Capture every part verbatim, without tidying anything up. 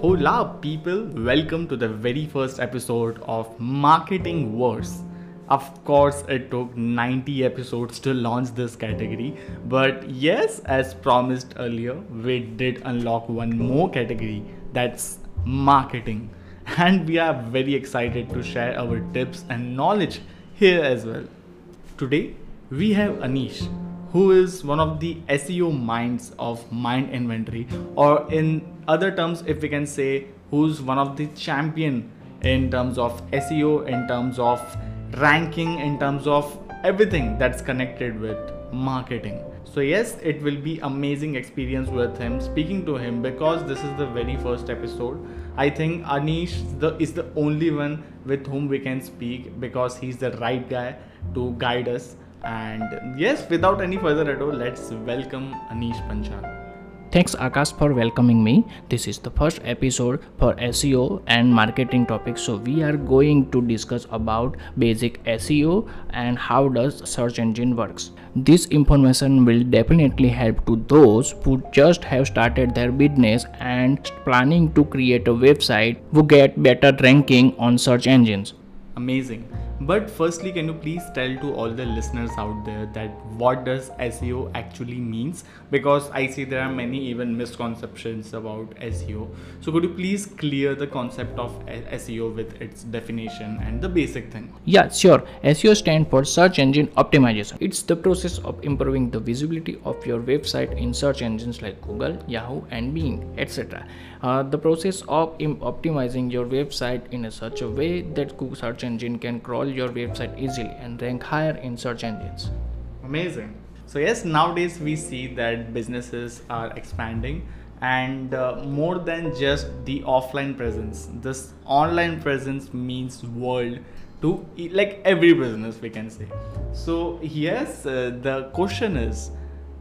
Hola people, welcome to the very first episode of Marketing Wars. Of course, it took ninety episodes to launch this category, but yes, as promised earlier, we did unlock one more category, that's marketing. And we are very excited to share our tips and knowledge here as well. Today, we have Anish, who is one of the S E O minds of Mind Inventory, or in other terms, if we can say, who's one of the champion in terms of S E O, in terms of ranking, in terms of everything that's connected with marketing. So yes, it will be amazing experience with him, speaking to him, because this is the very first episode. I think Anish the, is the only one with whom we can speak, because he's the right guy to guide us. And yes, without any further ado, let's welcome Anish Panchal. Thanks Akash for welcoming me. This is the first episode for S E O and marketing topics. So we are going to discuss about basic S E O and how does search engine works. This information will definitely help to those who just have started their business and planning to create a website who get better ranking on search engines. Amazing. But firstly, can you please tell to all the listeners out there that what does S E O actually means? Because I see there are many even misconceptions about S E O. So could you please clear the concept of S E O with its definition and the basic thing? Yeah, sure. S E O stands for search engine optimization. It's the process of improving the visibility of your website in search engines like Google, Yahoo and Bing, et cetera. Uh, the process of im- optimizing your website in a such a way that Google search engine can crawl your website easily and rank higher in search engines. Amazing. So yes, nowadays we see that businesses are expanding, and uh, more than just the offline presence, this online presence means world to like every business, we can say. So yes, uh, the question is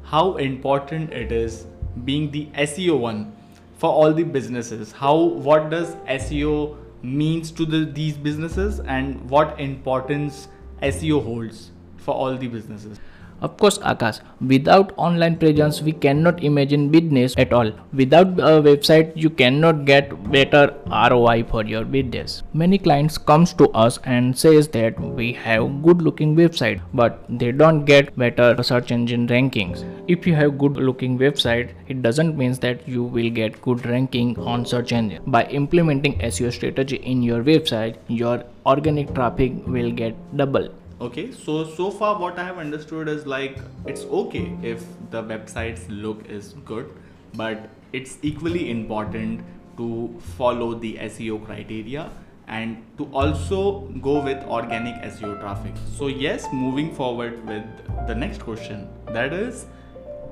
how important it is being the S E O one for all the businesses. How, what does S E O means to the, these businesses, and what importance S E O holds for all the businesses? Of course, Akash, without online presence, we cannot imagine business at all. Without a website, you cannot get better R O I for your business. Many clients comes to us and says that we have good looking website, but they don't get better search engine rankings. If you have good looking website, it doesn't mean that you will get good ranking on search engine. By implementing S E O strategy in your website, your organic traffic will get double. Okay, so so far what I have understood is like it's okay if the website's look is good, but it's equally important to follow the S E O criteria and to also go with organic S E O traffic. So yes, moving forward with the next question, that is,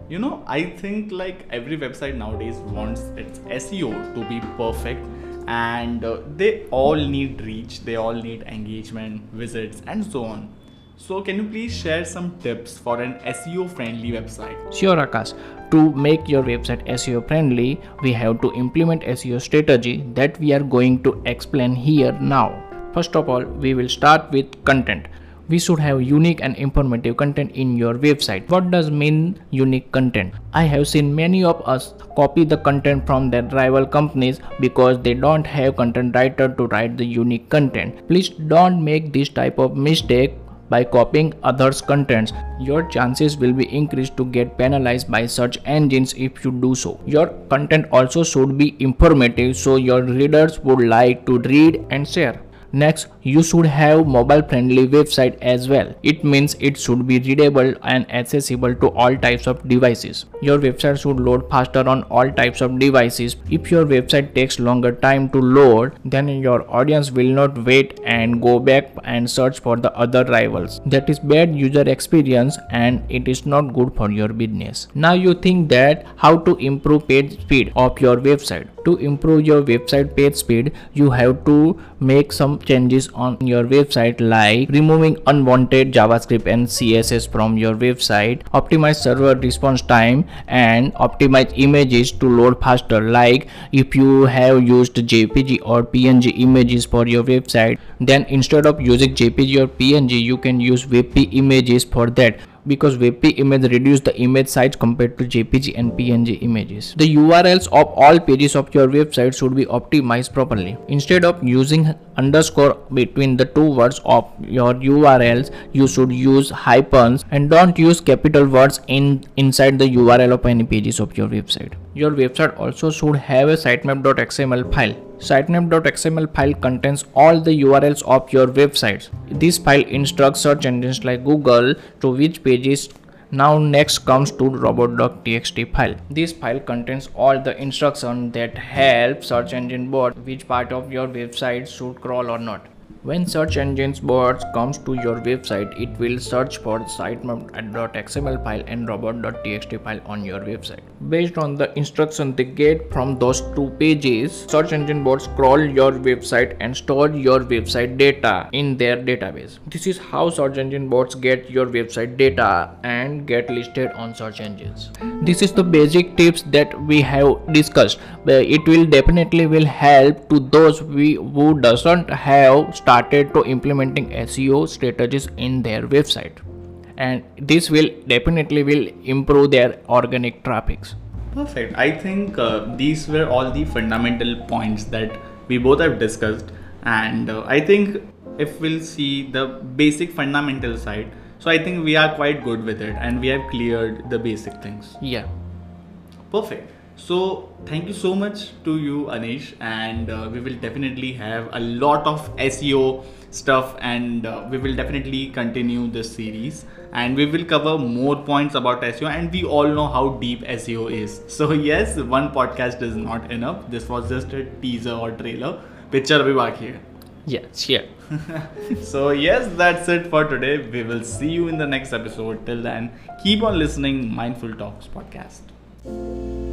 you know, I think like every website nowadays wants its S E O to be perfect. And uh, they all need reach, they all need engagement, visits and so on. So can you please share some tips for an S E O friendly website? Sure Akash, to make your website S E O friendly, we have to implement S E O strategy that we are going to explain here now. First of all, we will start with content. We should have unique and informative content in your website. What does mean unique content? I have seen many of us copy the content from their rival companies because they don't have content writer to write the unique content. Please don't make this type of mistake by copying others' contents. Your chances will be increased to get penalized by search engines if you do so. Your content also should be informative so your readers would like to read and share. Next, you should have mobile-friendly website as well. It means it should be readable and accessible to all types of devices. Your website should load faster on all types of devices. If your website takes longer time to load, then your audience will not wait and go back and search for the other rivals. That is bad user experience and it is not good for your business. Now you think that how to improve page speed of your website. To improve your website page speed, you have to make some changes on your website like removing unwanted JavaScript and C S S from your website, optimize server response time and optimize images to load faster, like if you have used J P G or P N G images for your website, then instead of using J P G or P N G, you can use WebP images for that. because WebP image reduce the image size compared to J P G and P N G images. The U R Ls of all pages of your website should be optimized properly. Instead of using underscore between the two words of your U R Ls, you should use hyphens, and don't use capital words in inside the U R L of any pages of your website. Your website also should have a sitemap dot X M L file. Sitemap dot X M L file contains all the U R Ls of your websites. This file instructs search engines like Google to which pages. Now next comes to robot dot T X T file. This file contains all the instructions that help search engine bot which part of your website should crawl or not. When search engines bots comes to your website, it will search for sitemap dot X M L file and robot dot T X T file on your website. Based on the instruction they get from those two pages, search engine bots crawl your website and store your website data in their database. This is how search engine bots get your website data and get listed on search engines. This is the basic tips that we have discussed. It will definitely will help to those who doesn't have started Started to implementing S E O strategies in their website, and this will definitely will improve their organic traffics. Perfect. I think uh, these were all the fundamental points that we both have discussed, and uh, I think if we'll see the basic fundamental side, so I think we are quite good with it and we have cleared the basic things. Yeah. Perfect. So thank you so much to you, Anish, and uh, we will definitely have a lot of S E O stuff, and uh, we will definitely continue this series and we will cover more points about S E O, and we all know how deep S E O is. So yes, one podcast is not enough. This was just a teaser or trailer. Picture abhi baaki hai. Yes, yeah. So yes, that's it for today. We will see you in the next episode. Till then, keep on listening Mindful Talks Podcast.